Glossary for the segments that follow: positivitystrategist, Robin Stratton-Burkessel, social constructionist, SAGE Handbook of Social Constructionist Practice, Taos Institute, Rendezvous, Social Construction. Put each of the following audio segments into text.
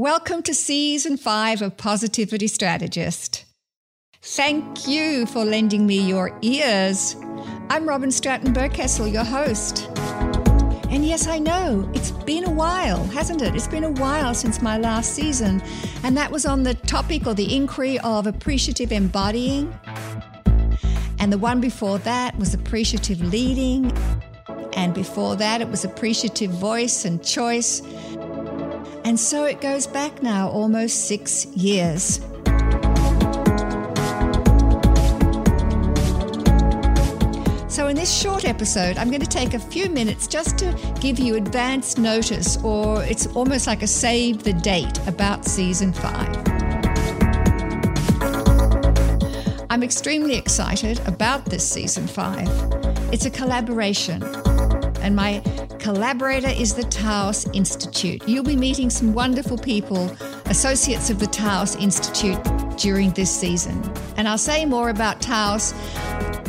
Welcome to Season 5 of Positivity Strategist. Thank you for lending me your ears. I'm Robin Stratton-Burkessel, your host. And yes, I know, it's been a while, hasn't it? It's been a while since my last season, and that was on the topic or the inquiry of appreciative embodying. And the one before that was appreciative leading. And before that, it was appreciative voice and choice. And so it goes back now almost 6 years. So in this short episode, I'm going to take a few minutes just to give you advance notice, or it's almost like a save the date about Season 5. I'm extremely excited about this Season 5. It's a collaboration, and my collaborator is the Taos Institute. You'll be meeting some wonderful people, associates of the Taos Institute, during this season. And I'll say more about Taos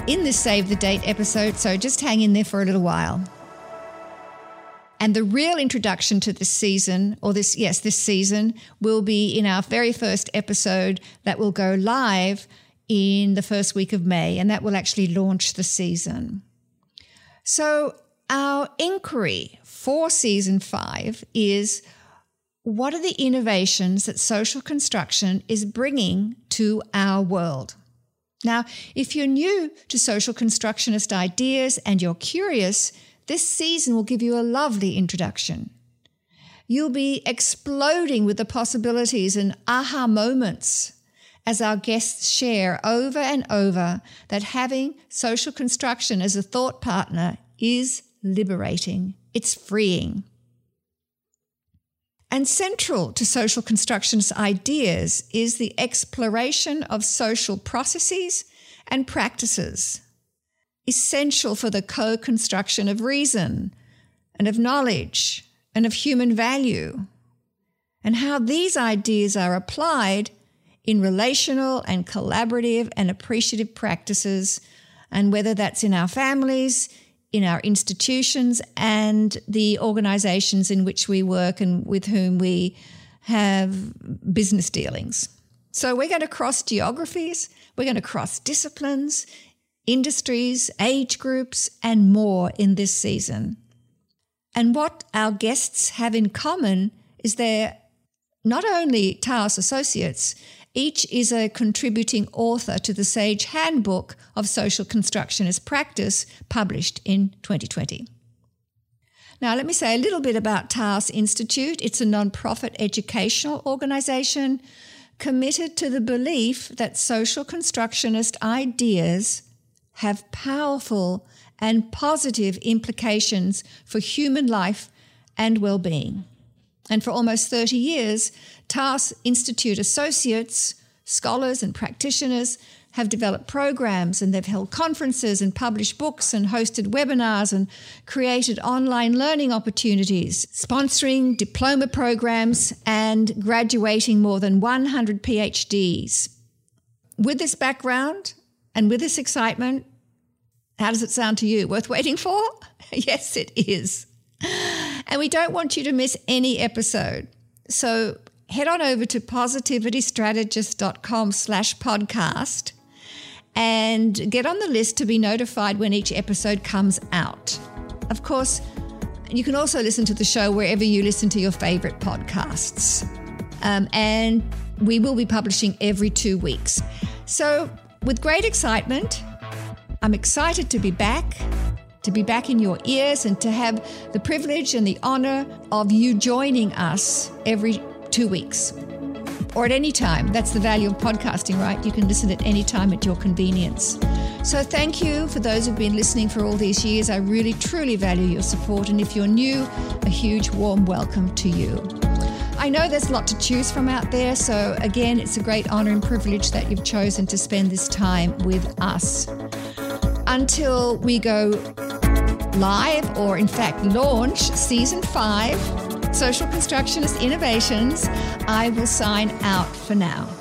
in this Save the Date episode, so just hang in there for a little while. And the real introduction to this season, or this season, will be in our very first episode that will go live in the first week of May, and that will actually launch the season. So our inquiry for Season 5 is, what are the innovations that social construction is bringing to our world? Now, if you're new to social constructionist ideas and you're curious, this season will give you a lovely introduction. You'll be exploding with the possibilities and aha moments as our guests share over and over that having social construction as a thought partner is liberating. It's freeing. And central to social constructionist ideas is the exploration of social processes and practices, essential for the co-construction of reason and of knowledge and of human value, and how these ideas are applied in relational and collaborative and appreciative practices, and whether that's in our families, in our institutions and the organizations in which we work and with whom we have business dealings. So we're going to cross geographies, we're going to cross disciplines, industries, age groups, and more in this season. And what our guests have in common is they're not only Taos associates, each is a contributing author to the SAGE Handbook of Social Constructionist Practice, published in 2020. Now, let me say a little bit about Taos Institute. It's a non-profit educational organization committed to the belief that social constructionist ideas have powerful and positive implications for human life and well-being. And for almost 30 years, Taos Institute associates, scholars and practitioners have developed programs, and they've held conferences and published books and hosted webinars and created online learning opportunities, sponsoring diploma programs and graduating more than 100 PhDs. With this background and with this excitement, how does it sound to you? Worth waiting for? Yes, it is. And we don't want you to miss any episode. So head on over to positivitystrategist.com/podcast and get on the list to be notified when each episode comes out. Of course, you can also listen to the show wherever you listen to your favorite podcasts. And we will be publishing every 2 weeks. So with great excitement, I'm excited to be back in your ears and to have the privilege and the honor of you joining us every 2 weeks or at any time. That's the value of podcasting, right? You can listen at any time at your convenience. So thank you for those who've been listening for all these years. I really, truly value your support. And if you're new, a huge warm welcome to you. I know there's a lot to choose from out there. So again, it's a great honor and privilege that you've chosen to spend this time with us. Until we go live, or in fact launch Season 5, Social Constructionist Innovations, I will sign out for now.